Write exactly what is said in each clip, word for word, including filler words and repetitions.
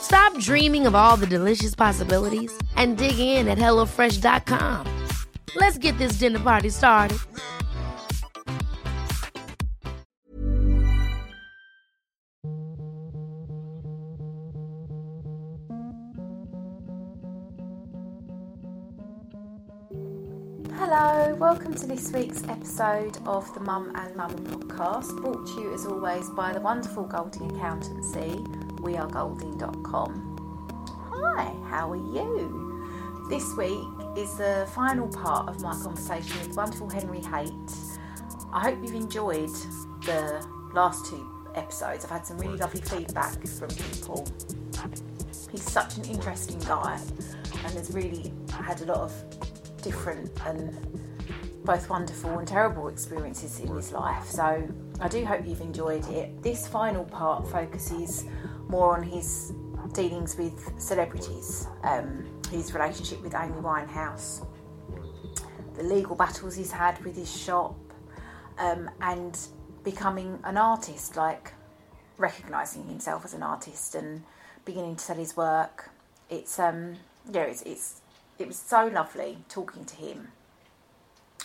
Stop dreaming of all the delicious possibilities and dig in at hello fresh dot com. Let's get this dinner party started. Hello, welcome to this week's episode of the Mum and Mum podcast, brought to you as always by the wonderful Goldie Accountancy, we are golding dot com. Hi, how are you? This week is the final part of my conversation with the wonderful Henry Haight. I hope you've enjoyed the last two episodes. I've had some really lovely feedback from people. He's such an interesting guy and has really had a lot of different and both wonderful and terrible experiences in his life, so I do hope you've enjoyed it. This final part focuses more on his dealings with celebrities, um, his relationship with Amy Winehouse, the legal battles he's had with his shop, um, and becoming an artist, like recognising himself as an artist and beginning to sell his work. It's um, yeah, it's it's. It was so lovely talking to him.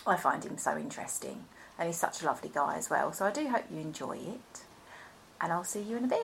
I find him so interesting, and he's such a lovely guy as well. So I do hope you enjoy it, and I'll see you in a bit.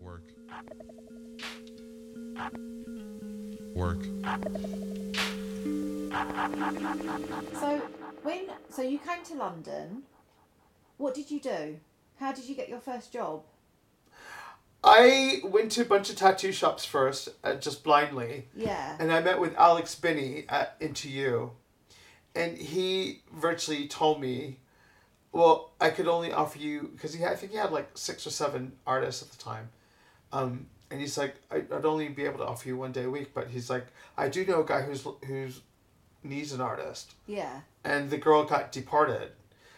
Work. Work. So, when, so you came to London, what did you do? How did you get your first job? I went to a bunch of tattoo shops first, uh, just blindly. Yeah. And I met with Alex Binney at Into You. And he virtually told me, well, I could only offer you, because he had, I think he had like six or seven artists at the time. Um, and he's like, I, I'd only be able to offer you one day a week. But he's like, I do know a guy who's who's needs an artist. Yeah. And the girl got departed.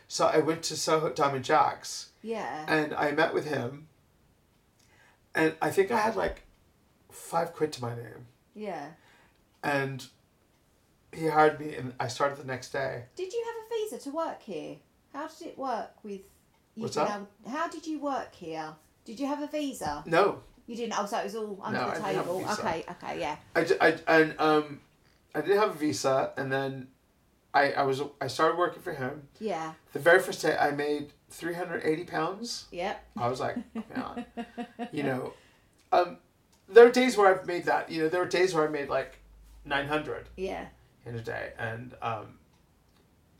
So I went to Soho Diamond Jacks. Yeah. And I met with him. And I think I had like five quid to my name. Yeah. And he hired me and I started the next day. Did you have a visa to work here? How did it work with you? What's that? How, how did you work here? Did you have a visa? No. You didn't? Oh, so it was all under no, the I table. Didn't have a visa. Okay, okay, yeah. I, I, and um, I didn't have a visa, and then I, I was I started working for him. Yeah. The very first day I made three hundred eighty pounds. Yep. I was like, man, you know, um, there are days where I've made that. You know, there are days where I made like nine hundred. Yeah. In a day, and um,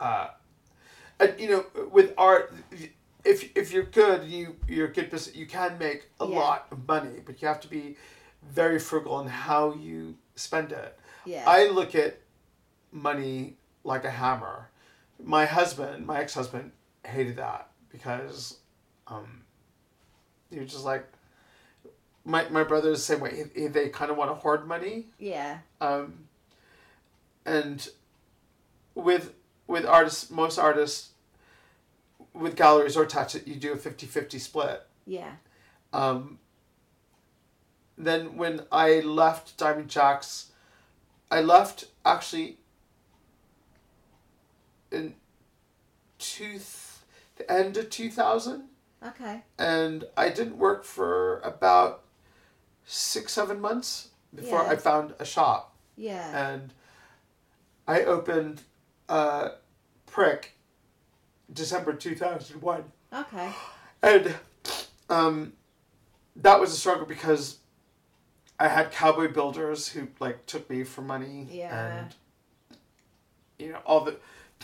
uh, and, you know, with art, if if you're good, you you're good. You can make a yeah. lot of money, but you have to be very frugal in how you spend it. Yeah. I look at money like a hammer. My husband, my ex-husband, hated that because um, you're just like, my my brother is the same way. He, he, they kind of want to hoard money. Yeah. Um, and with with artists, most artists, with galleries or tattoo, you do a fifty-fifty split. Yeah. Um, then when I left Diamond Jacks, I left actually in two th- the end of two thousand. Okay. And I didn't work for about six, seven months before yeah. I found a shop. Yeah. And I opened uh, Prick December two thousand one. Okay. And um, that was a struggle because I had cowboy builders who like took me for money. Yeah. And you know, all the,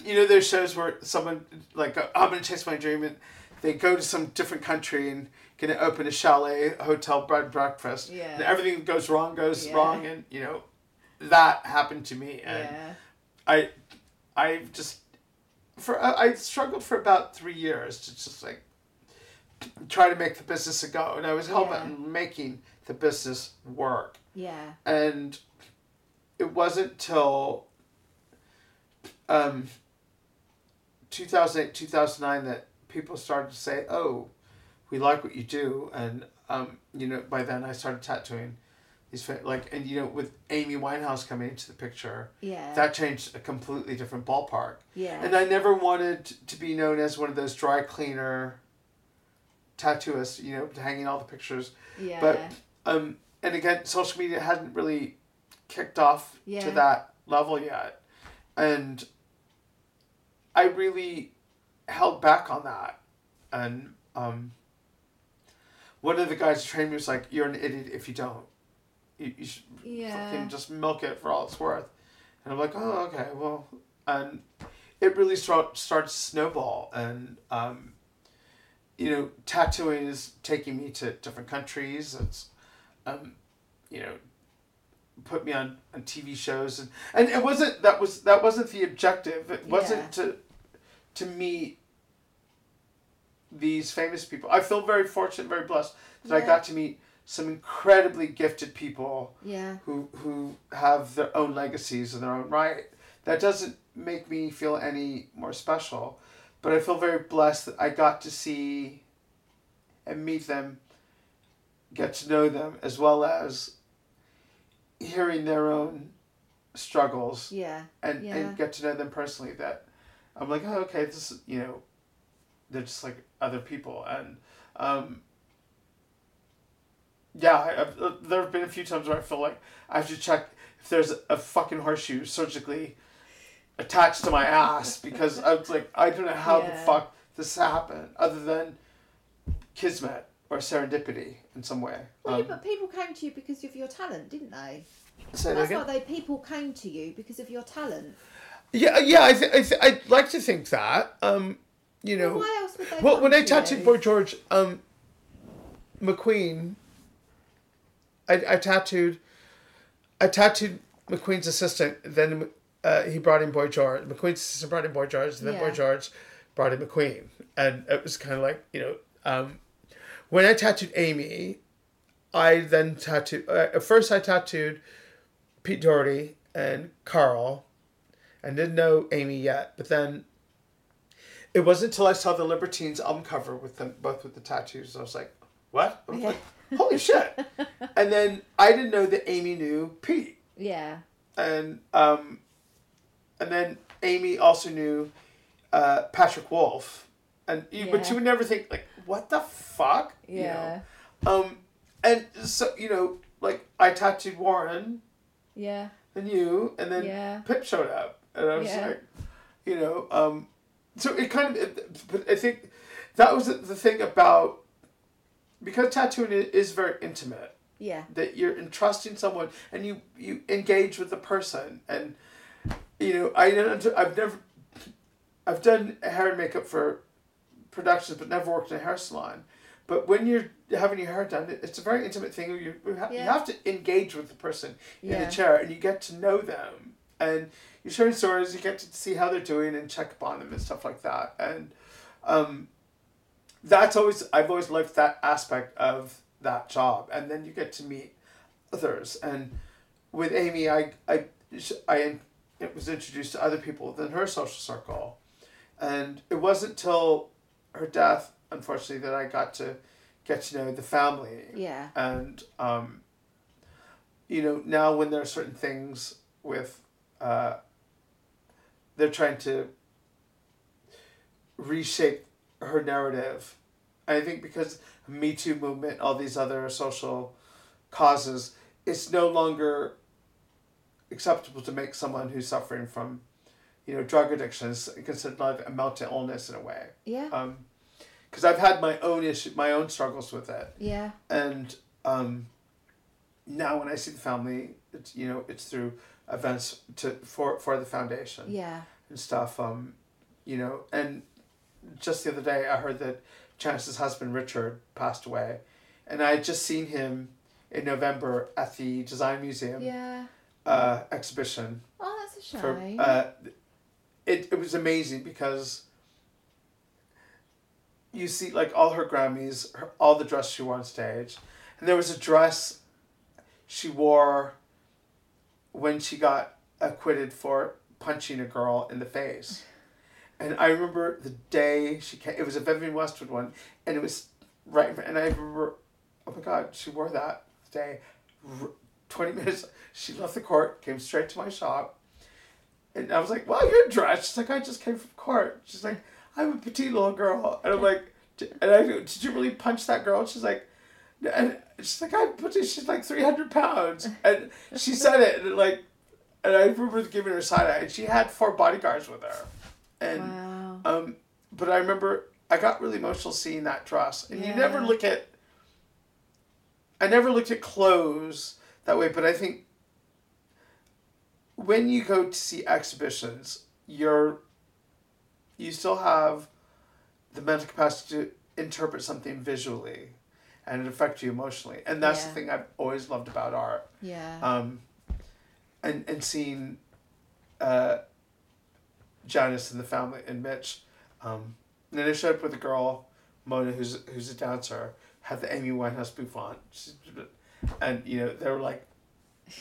you know, there's shows where someone like, I'm going to chase my dream, and they go to some different country and going to open a chalet, a hotel, bed and breakfast. Yeah. And everything that goes wrong goes yeah. wrong. And you know, that happened to me. And yeah. I, I just, for, I struggled for about three years to just like try to make the business a go. And I was hell bent on making the business work. Yeah. And it wasn't till um, two thousand eight, two thousand nine that people started to say, oh, we like what you do. And, um, you know, by then I started tattooing these, like, and, you know, with Amy Winehouse coming into the picture, yeah, that changed a completely different ballpark. Yeah. And I never wanted to be known as one of those dry cleaner tattooists, you know, hanging all the pictures. Yeah. But, um, and again, social media hadn't really kicked off yeah. to that level yet. And I really held back on that. And um, one of the guys who trained me was like, you're an idiot if you don't. You, you should yeah. fucking just milk it for all it's worth. And I'm like, oh, okay, well. And it really start, started to snowball. And, um, you know, tattooing is taking me to different countries. It's, um, you know, put me on, on T V shows, and, and it wasn't that was that wasn't the objective. It wasn't yeah. to to meet these famous people. I feel very fortunate, very blessed that yeah. I got to meet some incredibly gifted people yeah. who who have their own legacies in their own right. That doesn't make me feel any more special. But I feel very blessed that I got to see and meet them, get to know them, as well as hearing their own struggles. Yeah. And, yeah. and get to know them personally. That I'm like, oh, okay, this is, you know, they're just like other people. And um, yeah, I, I've, there have been a few times where I feel like I have to check if there's a fucking horseshoe surgically attached to my ass, because I was like, I don't know how yeah. the fuck this happened, other than kismet or serendipity in some way. Well, um, yeah, but people came to you because of your talent, didn't they? So that's why they people came to you because of your talent. Yeah, yeah, I th- I th- I'd like to think that. Um, you know, well, why else would they? Well, come when to I tattooed you? Boy George, um, McQueen, I I tattooed, I tattooed McQueen's assistant, then. Uh, he brought in Boy George. McQueen's sister brought in Boy George, and then yeah. Boy George brought in McQueen. And it was kind of like, you know, um, when I tattooed Amy, I then tattooed, uh, at first I tattooed Pete Doherty and Carl, and didn't know Amy yet. But then it wasn't until I saw the Libertines album cover with them, both with the tattoos, I was like, what? I was yeah. like, holy shit. And then I didn't know that Amy knew Pete. Yeah. And, um, And then Amy also knew uh, Patrick Wolf, and you, yeah. but you would never think like, what the fuck, yeah. you know? Um, and so you know, like I tattooed Warren, yeah, and you, and then yeah. Pip showed up, and I was yeah. like, you know. Um, so it kind of, but I think that was the thing about, because tattooing is very intimate. Yeah. That you're entrusting someone and you, you engage with the person. And, you know, I don't, I've never, I've done hair and makeup for productions, but never worked in a hair salon. But when you're having your hair done, it's a very intimate thing. You, you, ha- yeah. you have to engage with the person in yeah. the chair, and you get to know them. And you're sharing stories, you get to see how they're doing and check upon them and stuff like that. And um, that's always, I've always liked that aspect of that job. And then you get to meet others. And with Amy, I, I, I it was introduced to other people within her social circle. And it wasn't till her death, unfortunately, that I got to get to know the family. Yeah. And, um, you know, now when there are certain things with, uh, they're trying to reshape her narrative. I think because Me Too movement, all these other social causes, it's no longer acceptable to make someone who's suffering from, you know, drug addictions considered like a mental illness in a way. Yeah. Um, because I've had my own issue, my own struggles with it. Yeah. And um, now when I see the family, it's, you know, it's through events to for for the foundation. Yeah. And stuff. Um, you know, and just the other day I heard that Chance's husband Richard passed away, and I had just seen him in November at the Design Museum. Yeah. Uh, exhibition. Oh, that's a shame. For, uh, it it was amazing because you see, like, all her Grammys, her, all the dress she wore on stage. And there was a dress she wore when she got acquitted for punching a girl in the face. And I remember the day she came, it was a Vivienne Westwood one, and it was right, and I remember, oh my God, she wore that day. twenty minutes, she left the court, came straight to my shop. And I was like, well, you're dressed. She's like, I just came from court. She's like, I'm a petite little girl. And I'm like, and I go, did you really punch that girl? And she's like, and she's like, I put it, she's like three hundred pounds. And she said it, and it like, and I remember giving her a side eye, and she had four bodyguards with her. And, wow. um, but I remember I got really emotional seeing that dress. And yeah. you never look at, I never looked at clothes that way, but I think when you go to see exhibitions, you're, you still have the mental capacity to interpret something visually and it affects you emotionally. And that's yeah. the thing I've always loved about art. Yeah. Um, and, and seeing uh, Janice and the family and Mitch. Um, and then I showed up with a girl, Mona, who's who's a dancer, had the Amy Winehouse booth on. And, you know, they were like,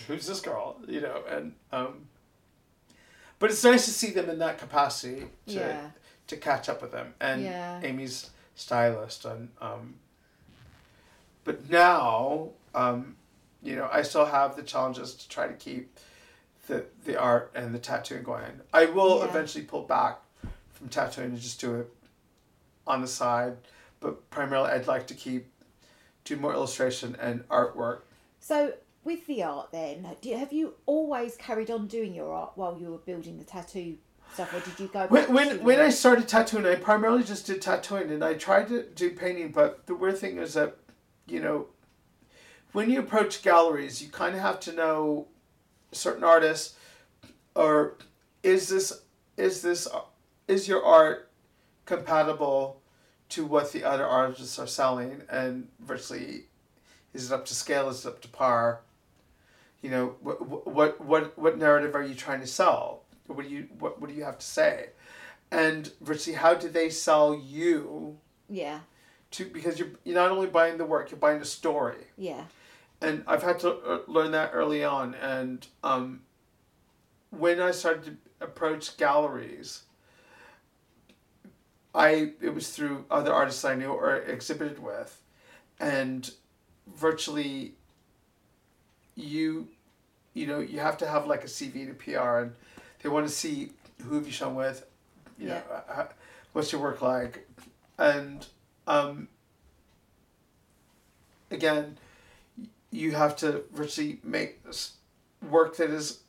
who's this girl? You know, and... Um, But it's nice to see them in that capacity to yeah. to catch up with them. And yeah. Amy's stylist. And um, But now, um, you know, I still have the challenges to try to keep the the art and the tattooing going. I will yeah. eventually pull back from tattooing and just do it on the side. But primarily I'd like to keep, do more illustration and artwork. So... With the art then, do you, have you always carried on doing your art while you were building the tattoo stuff, or did you go back? When, when, when I started tattooing, I primarily just did tattooing, and I tried to do painting, but the weird thing is that, you know, when you approach galleries, you kind of have to know certain artists, or is this, is this, is your art compatible to what the other artists are selling, and virtually, is it up to scale, is it up to par? You know, what what what what narrative are you trying to sell? What do you what what do you have to say? And virtually, how do they sell you? Yeah. To because you're you're not only buying the work, you're buying a story. Yeah. And I've had to learn that early on. And um, when I started to approach galleries, I it was through other artists I knew or exhibited with, and virtually. You, you know, you have to have like a C V to P R, and they want to see who have you shown with, you yeah. know, uh, what's your work like, and um, again, you have to virtually make this work that is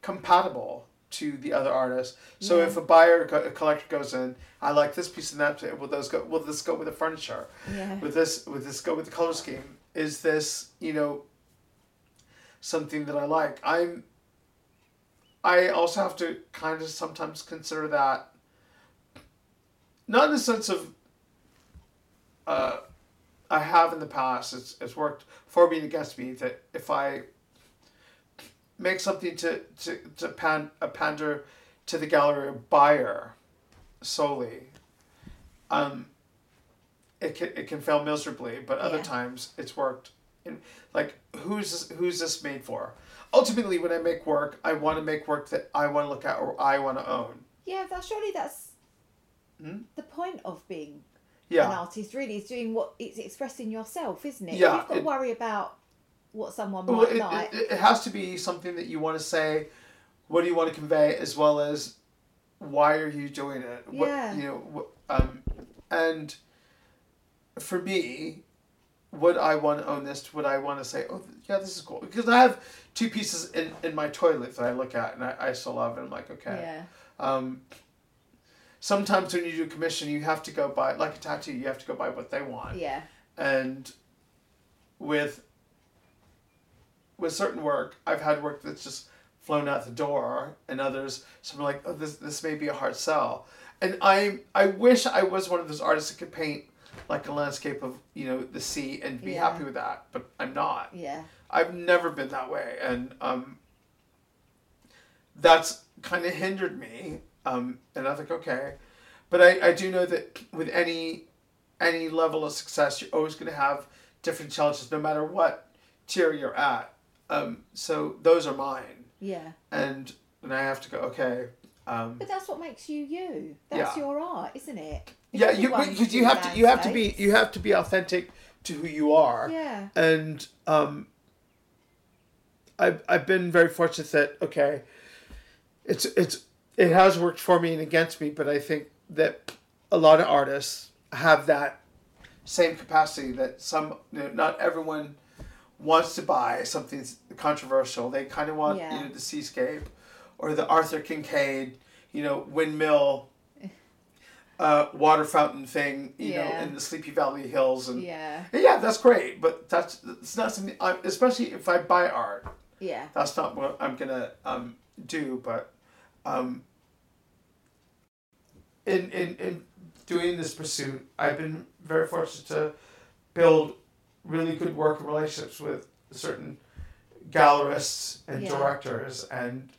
compatible to the other artist. So yeah. if a buyer, a collector goes in, I like this piece and that. Will those go? Will this go with the furniture? Yeah. Will this? Will this go with the color scheme? Is this, you know, something that I like? I'm. I also have to kind of sometimes consider that. Not in the sense of. Uh, I have in the past. It's it's worked for me and against me that if I. Make something to to to pan, uh, pander to the gallery buyer solely. Um, it can it can fail miserably, but other yeah. times it's worked. And like, who's this, who's this made for? Ultimately, when I make work, I want to make work that I want to look at or I want to own. Yeah, that's surely that's hmm? the point of being yeah. an artist. Really, is doing what it's expressing yourself, isn't it? Yeah, you've got to it, worry about. What someone might well, it, like. It, it has to be something that you want to say, what do you want to convey, as well as why are you doing it? Yeah. What, you know, what, um, and for me, would I want to own this? Would I want to say, oh, yeah, this is cool? Because I have two pieces in, in my toilet that I look at and I, I still love it. I'm like, okay. Yeah. Um, sometimes when you do a commission, you have to go buy, like a tattoo, you have to go buy what they want. Yeah. And with... With certain work, I've had work that's just flown out the door, and others, some are like, oh, this this may be a hard sell. And I I wish I was one of those artists that could paint like a landscape of, you know, the sea and be yeah. happy with that, but I'm not. Yeah. I've never been that way, and um, that's kind of hindered me. Um, and I think, okay, but I, I do know that with any any level of success, you're always going to have different challenges, no matter what tier you're at. Um, so those are mine. Yeah. And and I have to go, okay. Um, but that's what makes you you. That's yeah. your art, isn't it? Because yeah, you because you, you have to you have to be you have to be authentic to who you are. Yeah. And um, I've I've been very fortunate that okay, it's it's it has worked for me and against me, but I think that a lot of artists have that same capacity that some you know, not everyone. Wants to buy something controversial. They kind of want yeah. you know, the seascape or the Arthur Kincaid, you know, windmill uh, water fountain thing, you yeah. know, in the Sleepy Valley Hills. And yeah. and yeah, that's great, but that's it's not something, I'm, especially if I buy art. Yeah. That's not what I'm going to um, do, but um, in, in, in doing this pursuit, I've been very fortunate to build really good work and relationships with certain gallerists and yeah. directors and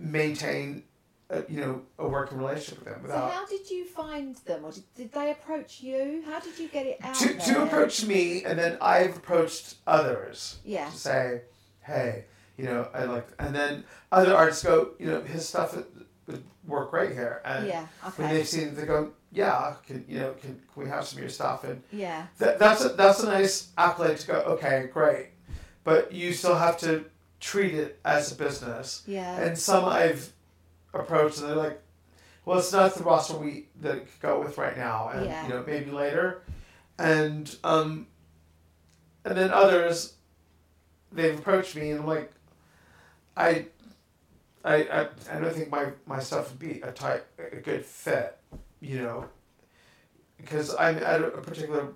maintain, a, you know, a working relationship with them. Without... So how did you find them? Or did, did they approach you? How did you get it out to, there? To approach me, and then I've approached others yeah. to say, hey, you know, I like... And then other artists go, you know, his stuff would work right here. And yeah, okay. when they've seen it, they go... Yeah, can you know? Can, can we have some of your stuff? And yeah, that that's a, that's a nice accolade to go. Okay, great, but you still have to treat it as a business. Yeah. And some I've approached, and they're like, "Well, it's not the roster we that it could go with right now, and yeah. you know maybe later." And um, and then others, they've approached me, and I'm like, I, I, I, I don't think my, my stuff would be a type a good fit. You know, because I'm at a particular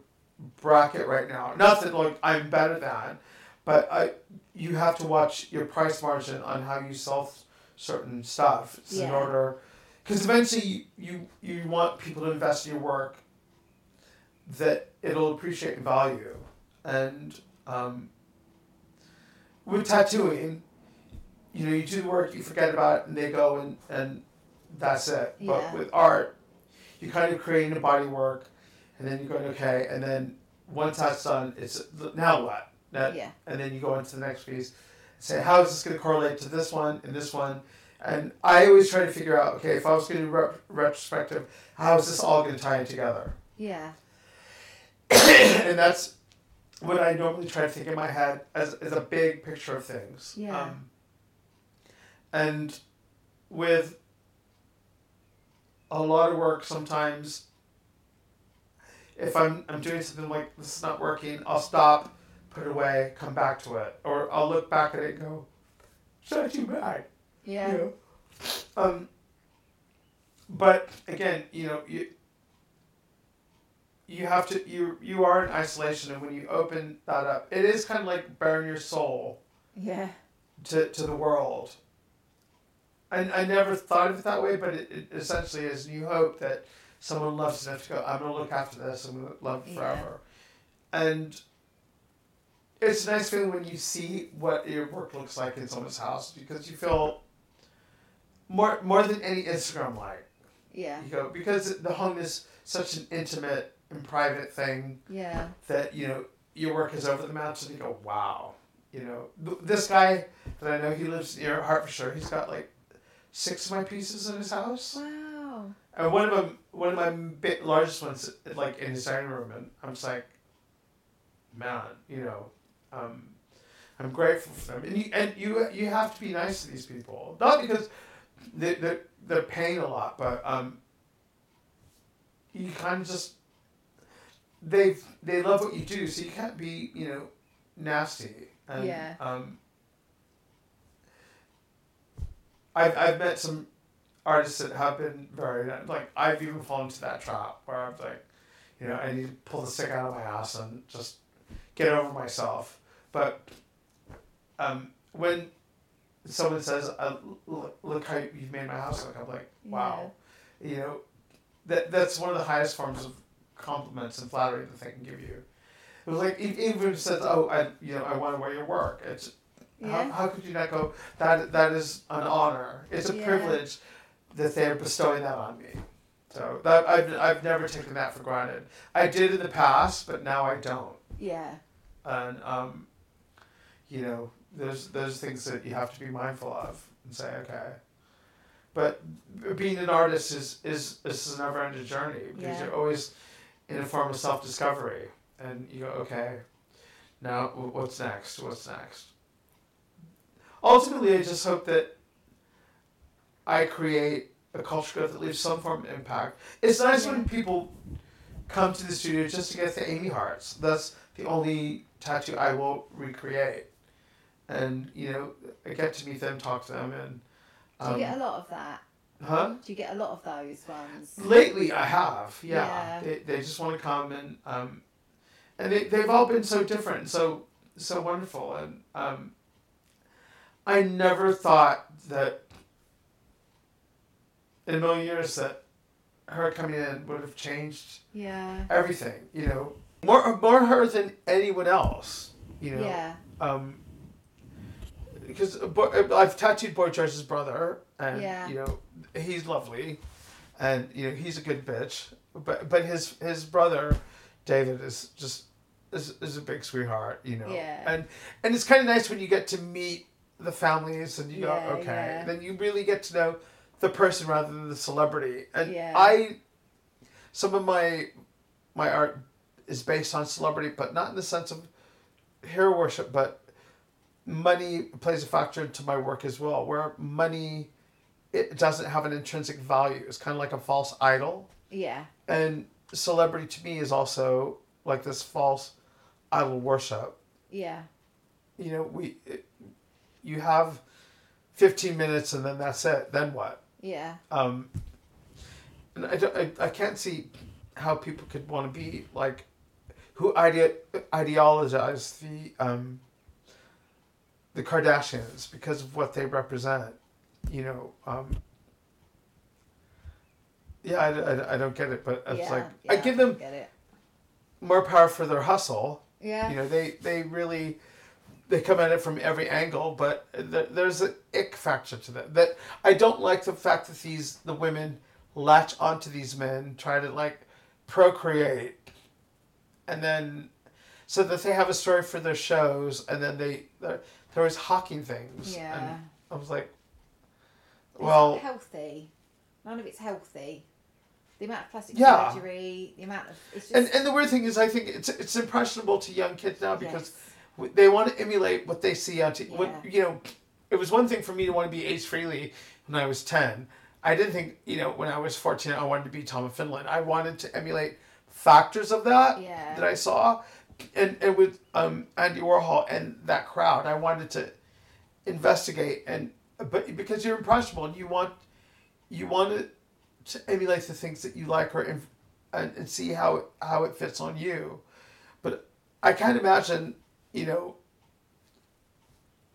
bracket right now. Not that like I'm better than, but I you have to watch your price margin on how you sell certain stuff yeah. in order, because eventually you, you you want people to invest in your work that it'll appreciate in value, and um, with tattooing, you know, you do the work, you forget about it, and they go and and that's it. Yeah. But with art. You're kind of creating a body work, and then you're going, okay, and then once that's done, it's, now what? Now, yeah. And then you go into the next piece, and say, how is this going to correlate to this one and this one? And I always try to figure out, okay, if I was going to do rep- retrospective, how is this all going to tie in together? Yeah. And that's what I normally try to think in my head as, as a big picture of things. Yeah. Um, and with... A lot of work sometimes, if I'm I'm doing something like, this is not working, I'll stop, put it away, come back to it. Or I'll look back at it and go, should I do bad? Yeah. You know? Um, but again, you know, you you have to you you are in isolation, and when you open that up, it is kind of like bearing your soul. Yeah. To to the world. I I never thought of it that way, but it, it essentially is. And you hope that someone loves enough to go, I'm gonna look after this and love it forever. Yeah. And it's a nice feeling when you see what your work looks like in someone's house, because you feel more more than any Instagram like. Yeah. You know, because the home is such an intimate and private thing. Yeah. That, you know, your work is over the mountain. You go, wow. You know, this guy that I know, he lives near Hertfordshire. He's got like six of my pieces in his house. Wow. And one of them, one of my big, largest ones, like in his dining room, and I'm just like, man, you know, um, I'm grateful for them. And you, and you, you have to be nice to these people, not because they they're, they're paying a lot, but um, you kind of just they they love what you do, so you can't be, you know, nasty. And, yeah. Um, I've I've met some artists that have been very, like, I've even fallen into that trap where I'm like, you know, I need to pull the stick out of my ass and just get over myself. But um, when someone says, uh, look how you've made my house look, I'm like, wow. Yeah. You know, that that's one of the highest forms of compliments and flattery that they can give you. It was like, even says, oh, I, you know, I want to wear your work. It's, yeah. how, how could you not go, that that is an honor. It's a yeah. privilege that they're bestowing that on me. So that I've, I've never taken that for granted. I did in the past, but now I don't. Yeah. And, um, you know, there's, there's things that you have to be mindful of and say, okay. But being an artist is, is, is a never-ending journey, because yeah. you're always in a form of self-discovery. And you go, okay, now what's next? What's next? Ultimately, I just hope that I create a culture that leaves some form of impact. It's nice yeah. when people come to the studio just to get the Amy hearts. That's the only tattoo I will recreate. And, you know, I get to meet them, talk to them. And um, do you get a lot of that? Huh? Do you get a lot of those ones? Lately, I have, yeah. yeah. They, they just want to come and... Um, And they, they've all been so different, so so wonderful. And um, I never thought that in a million years that her coming in would have changed yeah. everything, you know. More more her than anyone else, you know. Yeah. Um, because I've tattooed Boy George's brother, and, yeah. you know, he's lovely. And, you know, he's a good bitch. But but his his brother... David is just is, is a big sweetheart, you know. Yeah. And and it's kind of nice when you get to meet the families and you yeah, go, okay. Yeah. Then you really get to know the person rather than the celebrity. And yeah. I, some of my my art is based on celebrity, but not in the sense of hero worship, but money plays a factor into my work as well, where money, it doesn't have an intrinsic value. It's kind of like a false idol. Yeah. And celebrity to me is also like this false idol worship. Yeah. You know, we, it, you have fifteen minutes and then that's it. Then what? Yeah. Um, and I, don't, I, I can't see how people could want to be like, who ide- ideologize the, um, the Kardashians because of what they represent, you know, um, Yeah, I, I, I don't get it, but it's yeah, like, yeah, I give them more power for their hustle. Yeah. You know, they, they really, they come at it from every angle, but th- there's an ick factor to that. That I don't like the fact that these, the women latch onto these men, try to like procreate, and then, so that they have a story for their shows, and then they, they're, they're always hawking things. Yeah. And I was like, well. It's healthy. None of it's healthy. The amount of plastic yeah. surgery, the amount of... It's just... and, and the weird thing is, I think it's it's impressionable to young kids now because yes. they want to emulate what they see on T V. Yeah. You know, it was one thing for me to want to be Ace Frehley when I was ten. I didn't think, you know, when I was fourteen, I wanted to be Tom of Finland. I wanted to emulate factors of that yeah. that I saw. And, and with um, Andy Warhol and that crowd, I wanted to investigate and but because you're impressionable and you want you want to emulate the things that you like or and, and see how it, how it fits on you. But I can't imagine, you know,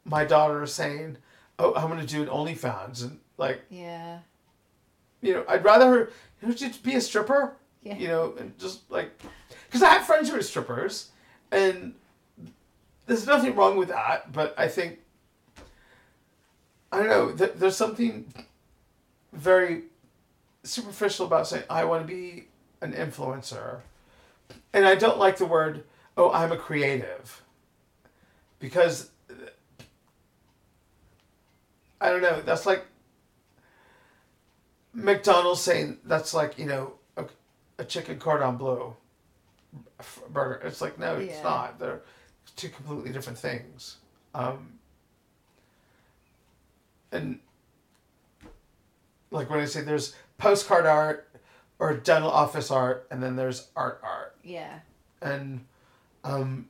my daughter saying, "Oh, I'm going to do an OnlyFans," and like, yeah, you know, I'd rather her, you know, just be a stripper, yeah, you know, and just like, because I have friends who are strippers, and there's nothing wrong with that. But I think, I don't know, th- there's something very superficial about saying I want to be an influencer, and I don't like the word, "Oh, I'm a creative," because I don't know. That's like McDonald's saying that's like, you know, a, a chicken cordon bleu burger. It's like, no, yeah, it's not. They're two completely different things. Um, and like when I say there's postcard art or dental office art, and then there's art art. Yeah. And um,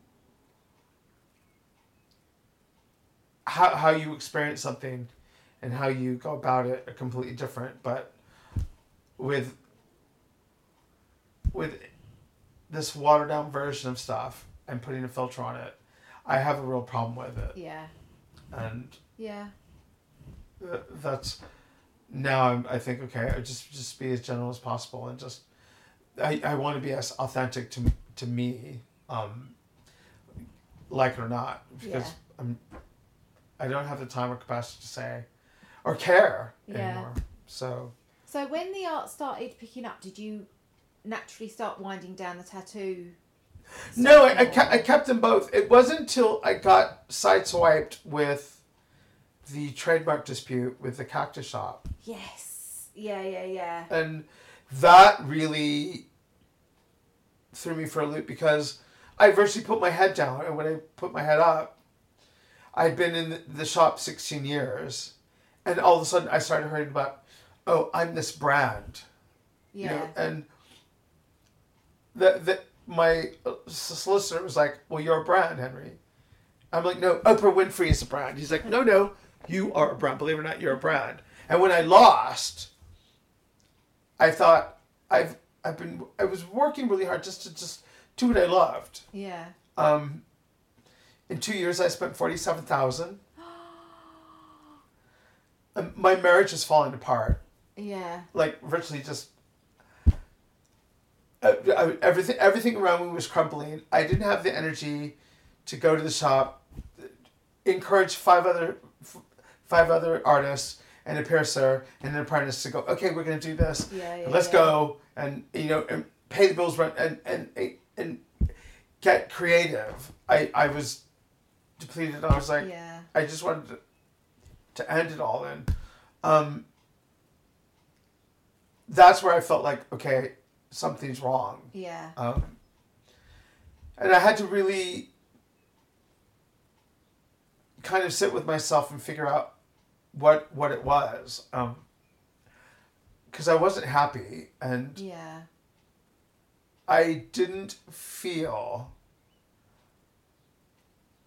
how how you experience something and how you go about it are completely different, but with with this watered down version of stuff and putting a filter on it, I have a real problem with it. Yeah. And yeah, th- that's now I'm, I think okay, I just just be as general as possible and just I, I want to be as authentic to to me, um, like it or not, because yeah, I'm I don't have the time or capacity to say or care yeah. anymore. So So when the art started picking up, did you naturally start winding down the tattoo? No, I, I, kept, I kept them both. It wasn't until I got sideswiped with the trademark dispute with the cactus shop. Yes. Yeah, yeah, yeah. And that really threw me for a loop because I virtually put my head down, and when I put my head up, I'd been in the shop sixteen years, and all of a sudden I started hearing about, oh, I'm this brand. Yeah. You know, and the, the, my solicitor was like, well, you're a brand, Henry. I'm like, no, Oprah Winfrey is a brand. He's like, no, no, you are a brand. Believe it or not, you're a brand. And when I lost, I thought I've, I've been, I was working really hard just to just do what I loved. Yeah. Um, in two years, I spent forty-seven thousand dollars. My marriage is falling apart. Yeah. Like, virtually just... I, I, everything everything around me was crumbling. I didn't have the energy to go to the shop, encourage five other five other artists and a piercer and an apprentice to go, okay, we're going to do this. Yeah, yeah, let's yeah. go and, you know, and pay the bills, rent, and, and, and get creative. I, I was... depleted, and I was like, yeah. I just wanted to, to end it all in. Um, that's where I felt like, okay, something's wrong. Yeah. Um, and I had to really kind of sit with myself and figure out what what it was. Um, because I wasn't happy, and yeah, I didn't feel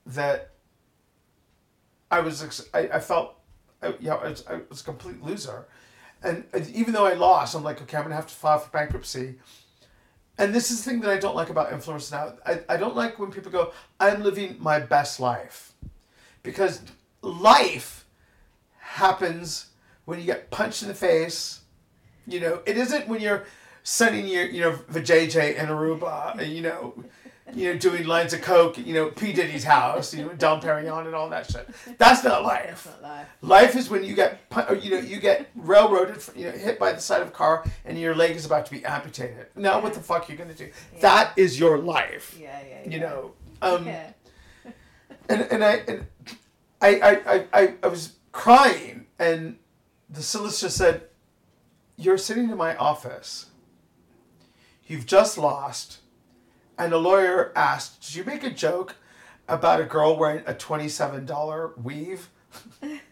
that I was, I, I felt, I, yeah, I was, I was a complete loser. And, and even though I lost, I'm like, okay, I'm going to have to file for bankruptcy. And this is the thing that I don't like about influence now. I, I don't like when people go, I'm living my best life. Because life happens when you get punched in the face. You know, it isn't when you're sending your, you know, vajayjay in Aruba, and, you know, you know, doing lines of coke, you know, P. Diddy's house, you know, Dom Perignon and all that shit. That's not life. That's not life. Life is when you get, you know, you get railroaded, you know, hit by the side of a car, and your leg is about to be amputated. Now, yeah, what the fuck are you gonna do? Yeah. That is your life. Yeah, yeah, yeah. You know, um, yeah. and and I and I, I I I was crying, and the solicitor said, "You're sitting in my office. You've just lost." And a lawyer asked, did you make a joke about a girl wearing a twenty-seven dollars weave? And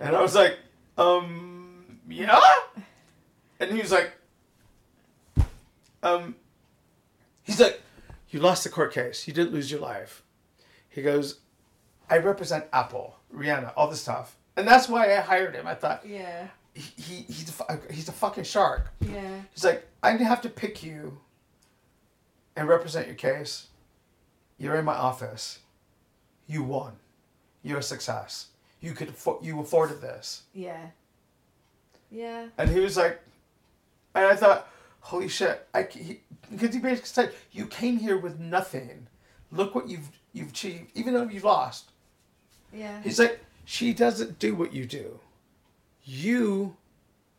I was like, um, yeah? And he was like, um, he's like, you lost the court case. You didn't lose your life. He goes, I represent Apple, Rihanna, all this stuff. And that's why I hired him. I thought, yeah, he, he he's a, he's a fucking shark. Yeah. He's like, I have to pick you and represent your case. You're in my office. You won. You're a success. You could afford, you afforded this. Yeah. Yeah. And he was like, and I thought, holy shit. I, he, because he basically said, you came here with nothing. Look what you've you've achieved, even though you lost. Yeah. He's like, she doesn't do what you do. You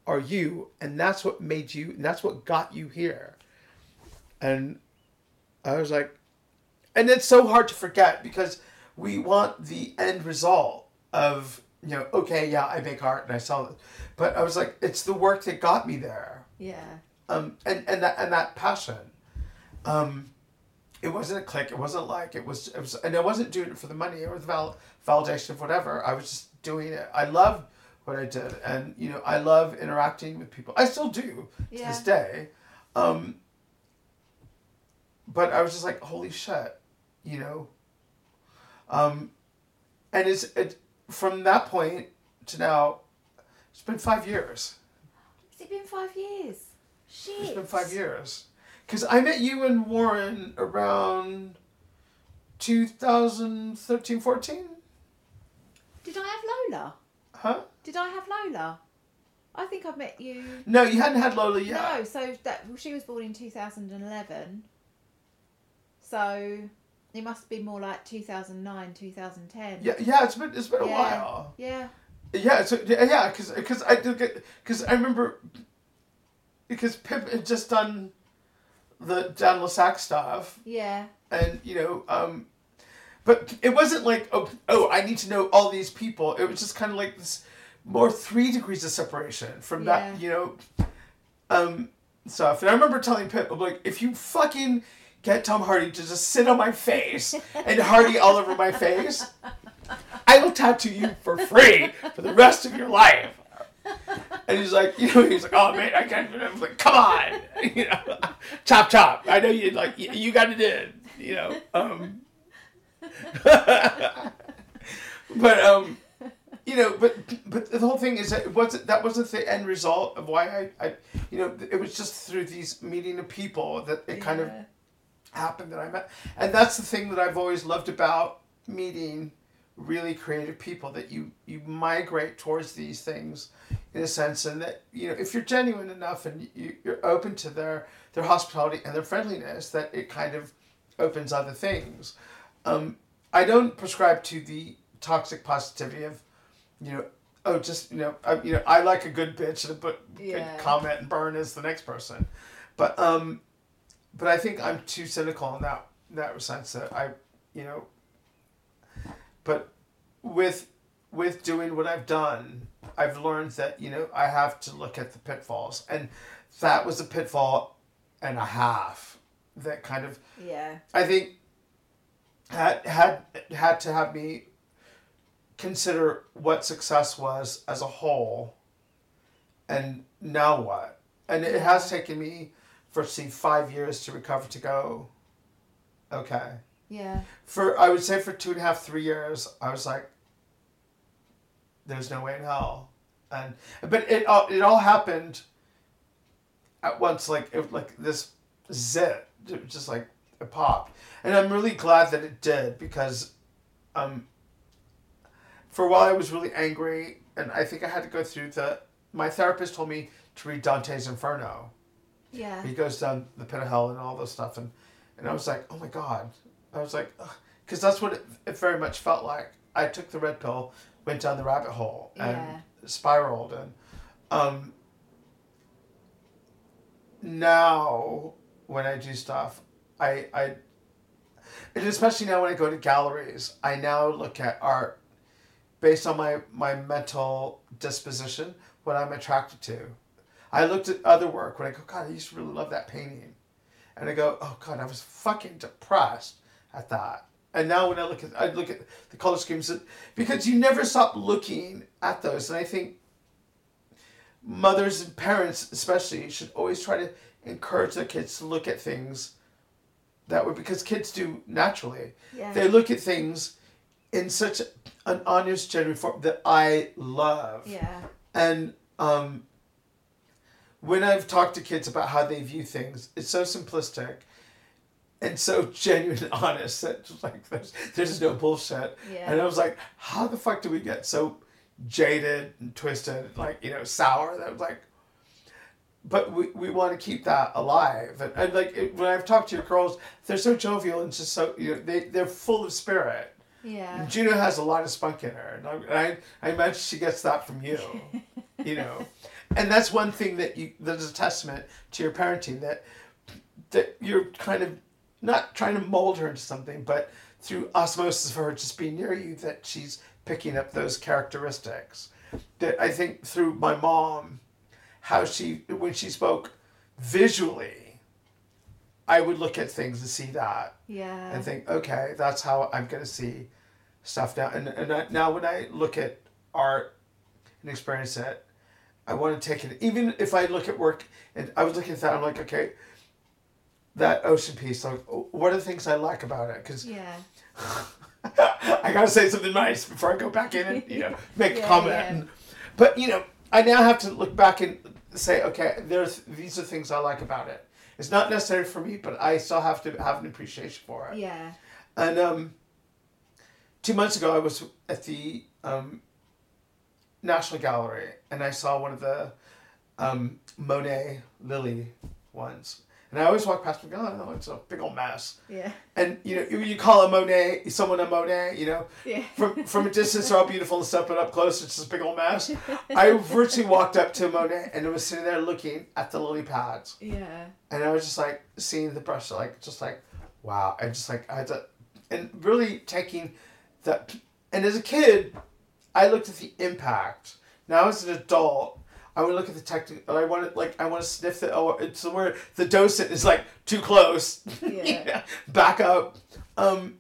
are you, and that's what made you, and that's what got you here. And I was like, and it's so hard to forget because we want the end result of, you know, okay, yeah, I make art and I sell it. But I was like, it's the work that got me there. Yeah. Um, and, and that and that passion. Um, it wasn't a click. It wasn't like, it was, it was, and I wasn't doing it for the money or the val- validation of whatever. I was just doing it. I loved what I did. And, you know, I love interacting with people. I still do to yeah. this day. Um, but I was just like, holy shit, you know? Um, and it's, it, from that point to now, it's been five years. Has it been five years? Shit. It's been five years. Because I met you and Warren around twenty thirteen, fourteen. Did I have Lola? Huh? Did I have Lola? I think I met you... No, you hadn't had Lola yet. No, so that well, she was born in two thousand eleven. So it must be more like two thousand nine, two thousand ten. Yeah, yeah, it's been, it's been yeah. a while. Yeah. Yeah, so, yeah, because because I did get, because I remember, because Pip had just done the Dan LaSac stuff. Yeah. And, you know, um, but it wasn't like, oh, oh, I need to know all these people. It was just kind of like this more three degrees of separation from yeah. that, you know, um, stuff. And I remember telling Pip, I'm like, if you fucking get Tom Hardy to just sit on my face and Hardy all over my face, I will tattoo you for free for the rest of your life. And he's like, you know, he's like, oh, man, I can't do that. I'm like, come on, you know, chop, chop. I know you like, you, you got it in, you know. Um, but, um, you know, but but the whole thing is that it wasn't, that wasn't the end result of why I, I, you know, it was just through these meeting of people that it yeah. kind of happened that I met. And that's the thing that I've always loved about meeting really creative people, that you you migrate towards these things in a sense, and that, you know, if you're genuine enough and you, you're open to their their hospitality and their friendliness, that it kind of opens other things. um I don't prescribe to the toxic positivity of, you know, oh, just, you know, I, you know, I like a good bitch and but yeah. comment and burn as the next person, but um but I think I'm too cynical in that that sense that I, you know, but with with doing what I've done, I've learned that, you know, I have to look at the pitfalls. And that was a pitfall and a half that kind of, yeah, I think had had had to have me consider what success was as a whole and now what. And it has taken me firstly five years to recover to go, okay. Yeah. For, I would say for two and a half, three years, I was like, there's no way in hell. And, but it all, it all happened at once. Like, it, like this zit, it just like, it popped. And I'm really glad that it did because, um, for a while I was really angry and I think I had to go through the, my therapist told me to read Dante's Inferno. Yeah. He goes down the pit of hell and all this stuff. And, and I was like, oh my God. I was like, because that's what it, it very much felt like. I took the red pill, went down the rabbit hole, and yeah. spiraled. And um, now, when I do stuff, I, I, and especially now when I go to galleries, I now look at art based on my, my mental disposition, what I'm attracted to. I looked at other work when I go, God, I used to really love that painting. And I go, oh God, I was fucking depressed at that. And now when I look at, I look at the color schemes, because you never stop looking at those. And I think mothers and parents especially should always try to encourage their kids to look at things that way, because kids do naturally. Yeah. They look at things in such an honest, genuine form that I love. Yeah. And um, when I've talked to kids about how they view things, it's so simplistic and so genuine and honest that like there's, there's no bullshit. Yeah. And I was like, how the fuck do we get so jaded and twisted and like, you know, sour? That I was like, but we, we want to keep that alive. And, and like it, when I've talked to your girls, they're so jovial and just so, you know, they, they're full of spirit. Yeah. Juno has a lot of spunk in her. And I, I imagine she gets that from you, you know. And that's one thing that you, that is a testament to your parenting, that that you're kind of not trying to mold her into something, but through osmosis for her just being near you, that she's picking up those characteristics. That I think through my mom, how she, when she spoke visually, I would look at things and see that. Yeah. And think, okay, that's how I'm going to see stuff now. And, and I, now when I look at art and experience it, I want to take it. Even if I look at work and I was looking at that, I'm like, okay, that ocean piece, like, what are the things I like about it? Because yeah. I got to say something nice before I go back in and, you know, make yeah, a comment. Yeah. And, but, you know, I now have to look back and say, okay, there's these are things I like about it. It's not necessary for me, but I still have to have an appreciation for it. Yeah. And um, two months ago, I was at the um, National Gallery, and I saw one of the um, Monet Lily ones. And I always walk past and go, oh, it's a big old mess. Yeah. And, you know, you call a Monet, someone a Monet, you know. Yeah. From from a distance, they're all beautiful and stuff, but up close, it's just a big old mess. I virtually walked up to a Monet and was sitting there looking at the lily pads. Yeah. And I was just, like, seeing the brush, like, just, like, wow. And just, like, I had to... And really taking that... And as a kid, I looked at the impact. Now as an adult... I want to look at the technical. I want to like. I want to sniff the. Oh, it's the word. The docent is like too close. Yeah. Yeah. Back up, um,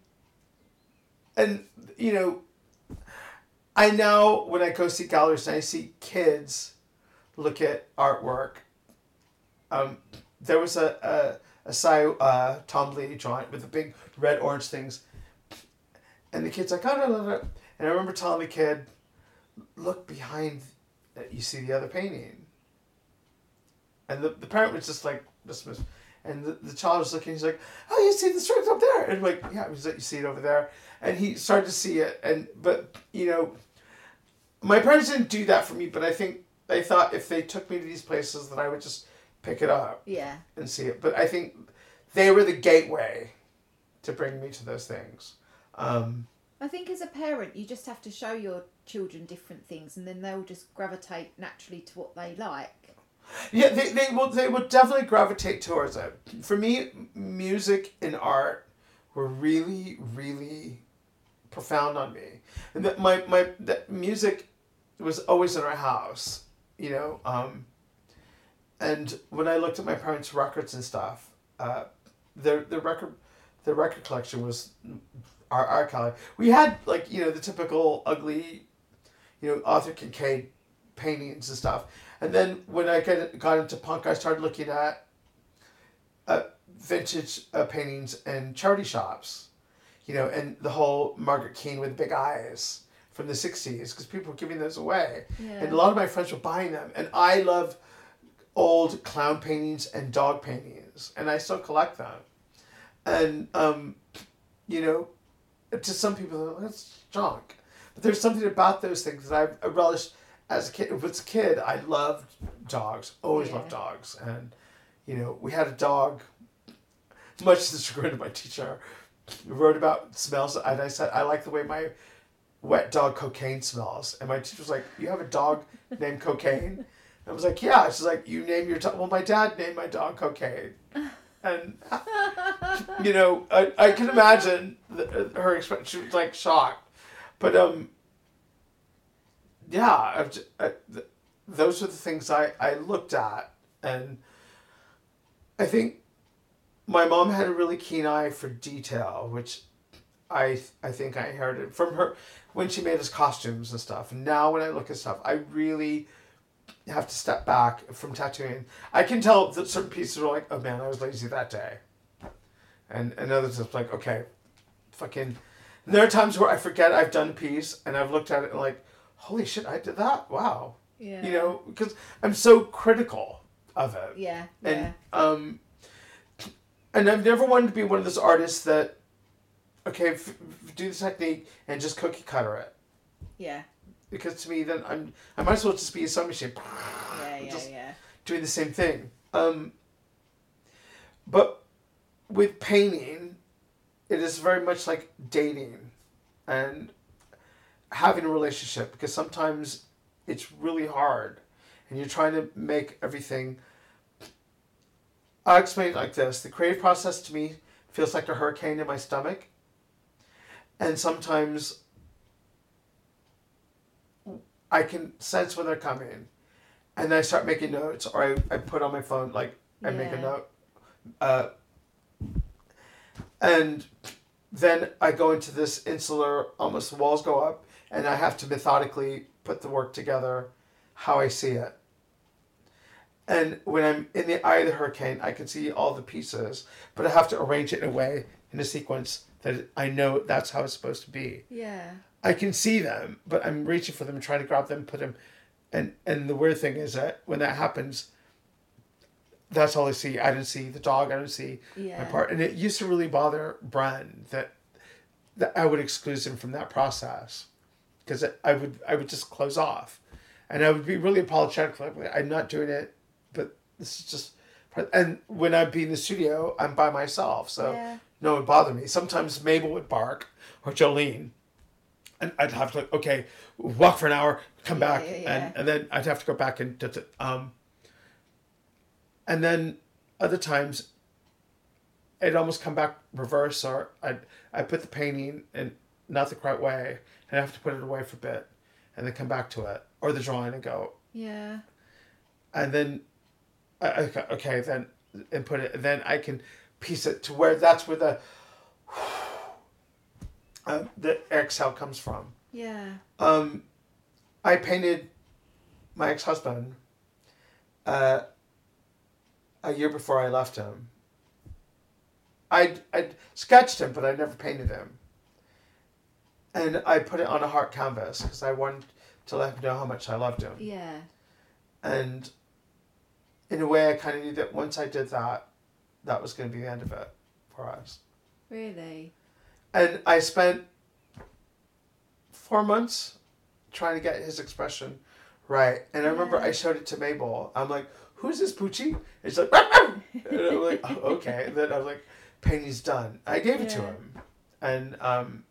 and you know. I now when I go see galleries and I see kids, look at artwork. Um, there was a a a Cy uh, Twombly drawing with the big red orange things, and the kid's like, oh no no no, and I remember telling the kid, look behind. That you see the other painting. And the, the parent was just like, dismissed. And the, the child was looking, he's like, oh, you see the stripes up there? And I'm like, yeah, he's like, you see it over there. And he started to see it. And but, you know, my parents didn't do that for me, but I think they thought if they took me to these places that I would just pick it up. Yeah. And see it. But I think they were the gateway to bring me to those things. Um, I think as a parent, you just have to show your children different things, and then they'll just gravitate naturally to what they like. Yeah, they they will they will definitely gravitate towards it. For me, music and art were really really profound on me, and that my my that music was always in our house, you know. Um, and when I looked at my parents' records and stuff, uh, their the record the record collection was our art gallery. We had like you know the typical ugly. You know, Arthur Kincaid paintings and stuff. And then when I get, got into punk, I started looking at uh, vintage uh, paintings and charity shops, you know, and the whole Margaret Keane with big eyes from the sixties, because people were giving those away. Yeah. And a lot of my friends were buying them. And I love old clown paintings and dog paintings, and I still collect them. And, um, you know, to some people, that's junk. But there's something about those things that I relished as a kid. As a kid, I loved dogs. Always yeah. loved dogs. And, you know, we had a dog, much to the chagrin of my teacher, who wrote about smells. And I said, I like the way my wet dog Cocaine smells. And my teacher was like, you have a dog named Cocaine? And I was like, yeah. She's like, you name your dog. Well, my dad named my dog Cocaine. And, you know, I, I can imagine the, her expression. She was like shocked. But, um, yeah, I've just, I, th- those are the things I, I looked at. And I think my mom had a really keen eye for detail, which I th- I think I inherited from her when she made us costumes and stuff. And now when I look at stuff, I really have to step back from tattooing. I can tell that certain pieces are like, oh, man, I was lazy that day. And, and others are like, okay, fucking... There are times where I forget I've done a piece and I've looked at it and like, holy shit, I did that? Wow. Yeah. You know, because I'm so critical of it. Yeah. And, yeah. Um, and I've never wanted to be one of those artists that, okay, f- f- do the technique and just cookie cutter it. Yeah. Because to me, then I'm, I might as well just be a sewing machine. Yeah, yeah, just yeah. Doing the same thing. Um, but with painting, it is very much like dating and having a relationship, because sometimes it's really hard and you're trying to make everything. I'll explain it like this. The creative process to me feels like a hurricane in my stomach. And sometimes I can sense when they're coming. And then I start making notes, or I, I put on my phone, like, I yeah. make a note. Uh, and then I go into this insular, almost the walls go up, and I have to methodically put the work together how I see it. And when I'm in the eye of the hurricane, I can see all the pieces, but I have to arrange it in a way, in a sequence, that I know that's how it's supposed to be. Yeah. I can see them, but I'm reaching for them, trying to grab them, put them. And and the weird thing is that when that happens, that's all I see. I didn't see the dog. I didn't see yeah. my part. And it used to really bother Bren that that I would exclude him from that process, because I would I would just close off, and I would be really apologetic. Like, I'm not doing it, but this is just. And when I'd be in the studio, I'm by myself, so yeah. no one would bother me. Sometimes Mabel would bark, or Jolene. And I'd have to, like, okay, walk for an hour, come yeah, back, yeah, yeah. And, and then I'd have to go back and... Um, and then other times, it'd almost come back reverse, or I'd, I'd put the painting in not the correct way, and I'd have to put it away for a bit, and then come back to it, or the drawing and go... Yeah. And then, I, okay, then, and put it, and then I can piece it to where that's where the... Uh, the exhale comes from. Yeah. Um, I painted my ex-husband uh, a year before I left him. I'd, I'd sketched him, but I never painted him. And I put it on a hard canvas because I wanted to let him know how much I loved him. Yeah. And in a way, I kind of knew that once I did that, that was going to be the end of it for us. Really? And I spent four months trying to get his expression right. And I remember yeah. I showed it to Mabel. I'm like, who's this Poochie? And she's like, rawr, rawr. And I'm like, oh, okay. And then I was like, painting's done. I gave yeah. it to him. And um,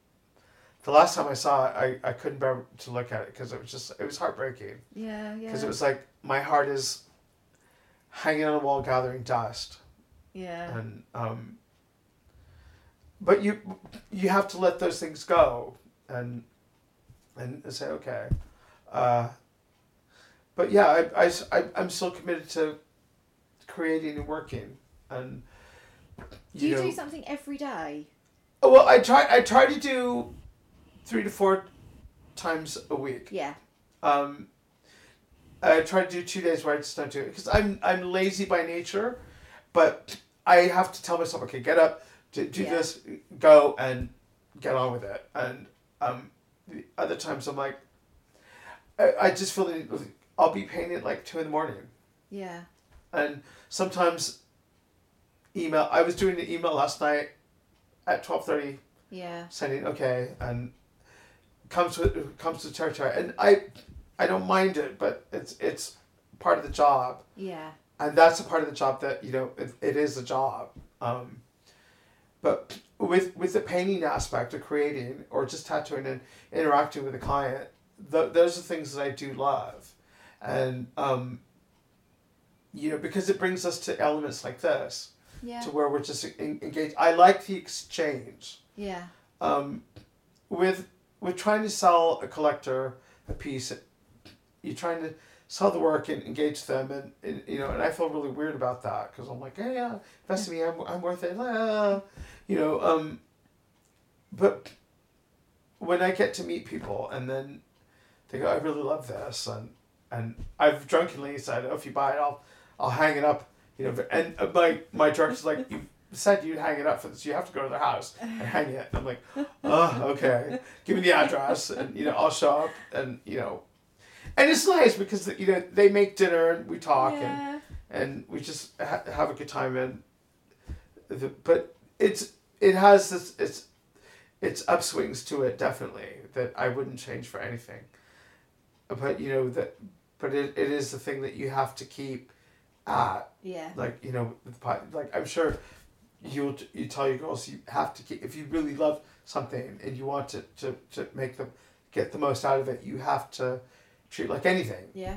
the last time I saw it, I, I couldn't bear to look at it because it was just, it was heartbreaking. Yeah, yeah. Because it was like, my heart is hanging on a wall gathering dust. Yeah. And, um... But you you have to let those things go and and say, okay. Uh, but yeah, I, I, I'm still committed to creating and working. And you Do you know, do something every day? Well, I try I try to do three to four times a week. Yeah. Um, I try to do two days where I just don't do it. Because I'm, I'm lazy by nature, but I have to tell myself, okay, get up. Do, do yeah. this, go and get on with it. And um, the other times I'm like, I, I just feel that I'll be painting at like two in the morning. Yeah. And sometimes email, I was doing an email last night at twelve thirty. Yeah. Sending, okay, and comes with, comes to territory. And I I don't mind it, but it's it's part of the job. Yeah. And that's a part of the job that, you know, it, it is a job. Um But with with the painting aspect of creating, or just tattooing and interacting with a client, th- those are things that I do love. And, um, you know, because it brings us to elements like this, yeah. to where we're just en- engaged. I like the exchange. Yeah. Um, with, with trying to sell a collector a piece, you're trying to sell the work and engage them, and, and you know, and I feel really weird about that because I'm like, hey, yeah, invest in me, I'm, I'm worth it, ah. you know. Um, but when I get to meet people and then they go, I really love this, and and I've drunkenly said, oh, if you buy it, I'll I'll hang it up, you know. And my my director's like, you said you'd hang it up for this. You have to go to their house and hang it. And I'm like, oh, okay. Give me the address, and you know, I'll show up, and you know, and it's nice because you know they make dinner and we talk yeah. and and we just ha- have a good time. And the, but it's it has this it's it's upswings to it definitely that I wouldn't change for anything. But you know that, but it, it is the thing that you have to keep at. Yeah. Like you know, like I'm sure. You'll you tell your girls you have to keep if you really love something and you want to, to, to make them get the most out of it, you have to treat like anything. Yeah.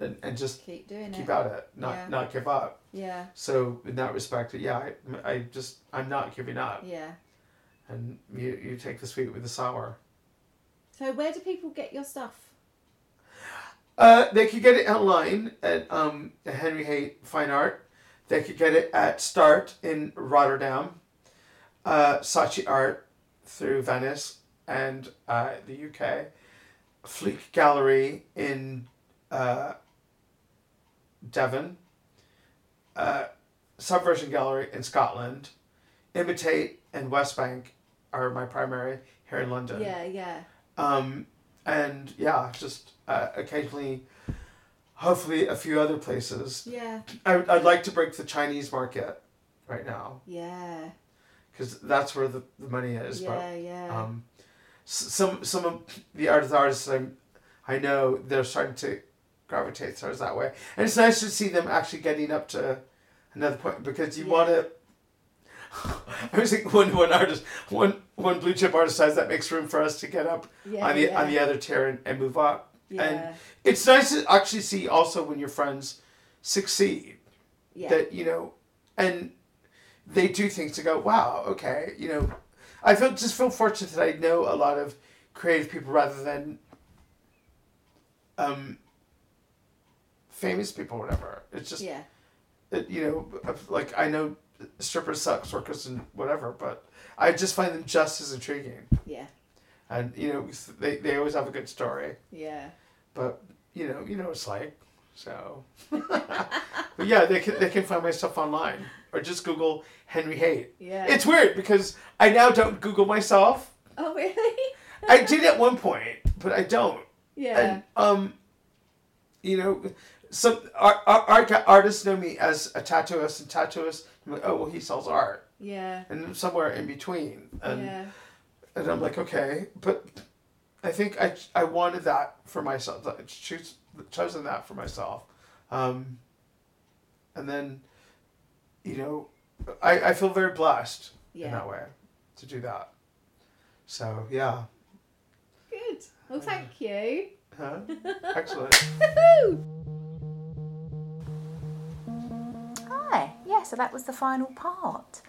And and just keep doing keep it. Keep at it. Not yeah. not give up. Yeah. So in that respect, yeah, I, I just I'm not giving up. Yeah. And you you take the sweet with the sour. So where do people get your stuff? Uh, they could get it online at um Henry Haight Fine Art. They could get it at Start in Rotterdam, uh, Saatchi Art through Venice and uh, the U K, Fleek Gallery in uh, Devon, uh, Subversion Gallery in Scotland, Imitate and West Bank are my primary here in London. Yeah, yeah. Um, and yeah, just uh, occasionally... Hopefully a few other places. Yeah. I, I'd like to break the Chinese market right now. Yeah. Because that's where the, the money is. Yeah, but, yeah. Um, some some of the artists, artists I'm, I know, they're starting to gravitate towards that way. And it's nice to see them actually getting up to another point because you yeah. want to... I was thinking one one artist, one one blue chip artist says that makes room for us to get up yeah, on the yeah. on the other tier and, and move up. Yeah. And it's nice to actually see also when your friends succeed yeah. that, you know, and they do things to go, wow, okay. You know, I feel just feel fortunate that I know a lot of creative people rather than um, famous people or whatever. It's just, yeah. it, you know, like I know strippers, sex workers and whatever, but I just find them just as intriguing. Yeah. And, you know, they, they always have a good story. Yeah. But, you know, you know what it's like. So. But, yeah, they can, they can find my stuff online. Or just Google Henry Haight. Yeah. It's weird because I now don't Google myself. Oh, really? I did at one point, but I don't. Yeah. And, um, you know, some art, art, artists know me as a tattooist. And tattooist, I'm like, oh, well, he sells art. Yeah. And somewhere in between. And, yeah. And I'm like, okay, but I think I, I wanted that for myself. I choose, chosen that for myself. Um, and then, you know, I, I feel very blessed yeah. in that way to do that. So, yeah. Good. Well, thank uh, you. Huh? Excellent. Hi. Yeah, so that was the final part.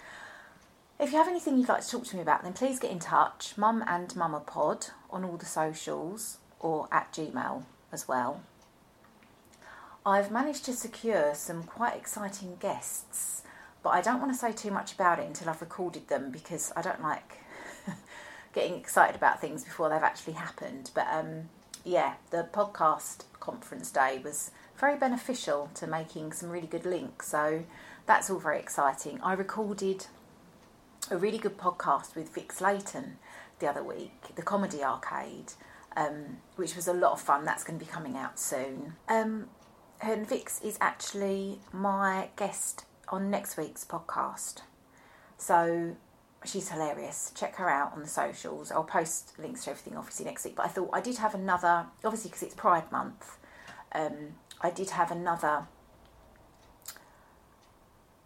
If you have anything you'd like to talk to me about, then please get in touch, mum and mummapod on all the socials or at Gmail as well. I've managed to secure some quite exciting guests, but I don't want to say too much about it until I've recorded them because I don't like getting excited about things before they've actually happened. But um, yeah, the podcast conference day was very beneficial to making some really good links, so that's all very exciting. I recorded a really good podcast with Vic Slayton the other week, The Comedy Arcade, um, which was a lot of fun. That's going to be coming out soon. Um, and Vic's is actually my guest on next week's podcast. So she's hilarious. Check her out on the socials. I'll post links to everything, obviously, next week. But I thought I did have another, obviously, because it's Pride Month, um, I did have another...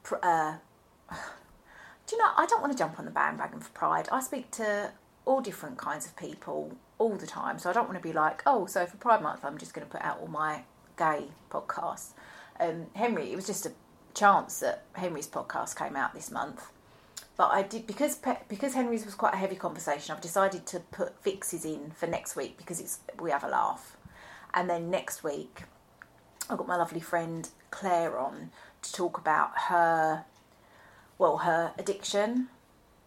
Pr- uh, Do you know, I don't want to jump on the bandwagon for Pride. I speak to all different kinds of people all the time, so I don't want to be like, oh, so for Pride Month I'm just going to put out all my gay podcasts. Um, Henry, it was just a chance that Henry's podcast came out this month. But I did, because pe- because Henry's was quite a heavy conversation, I've decided to put Vix's in for next week because it's we have a laugh. And then next week I've got my lovely friend Claire on to talk about her... well, her addiction,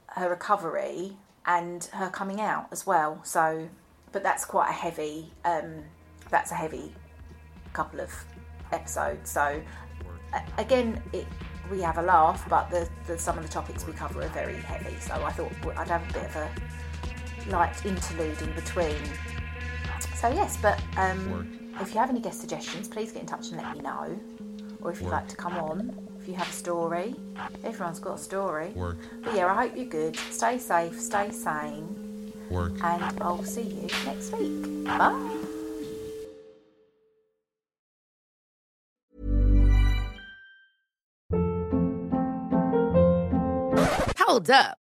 her recovery, and her coming out as well. So, but that's quite a heavy, um, that's a heavy couple of episodes. So, again, it we have a laugh, but the, the, some of the topics we cover are very heavy, so I thought I'd have a bit of a light interlude in between. So yes, but um, if you have any guest suggestions, please get in touch and let me know. Or if you'd Work. like to come on, if you have a story. Everyone's got a story. Work. But yeah, I hope you're good. Stay safe, stay sane. Work. And I'll see you next week. Bye. Hold up.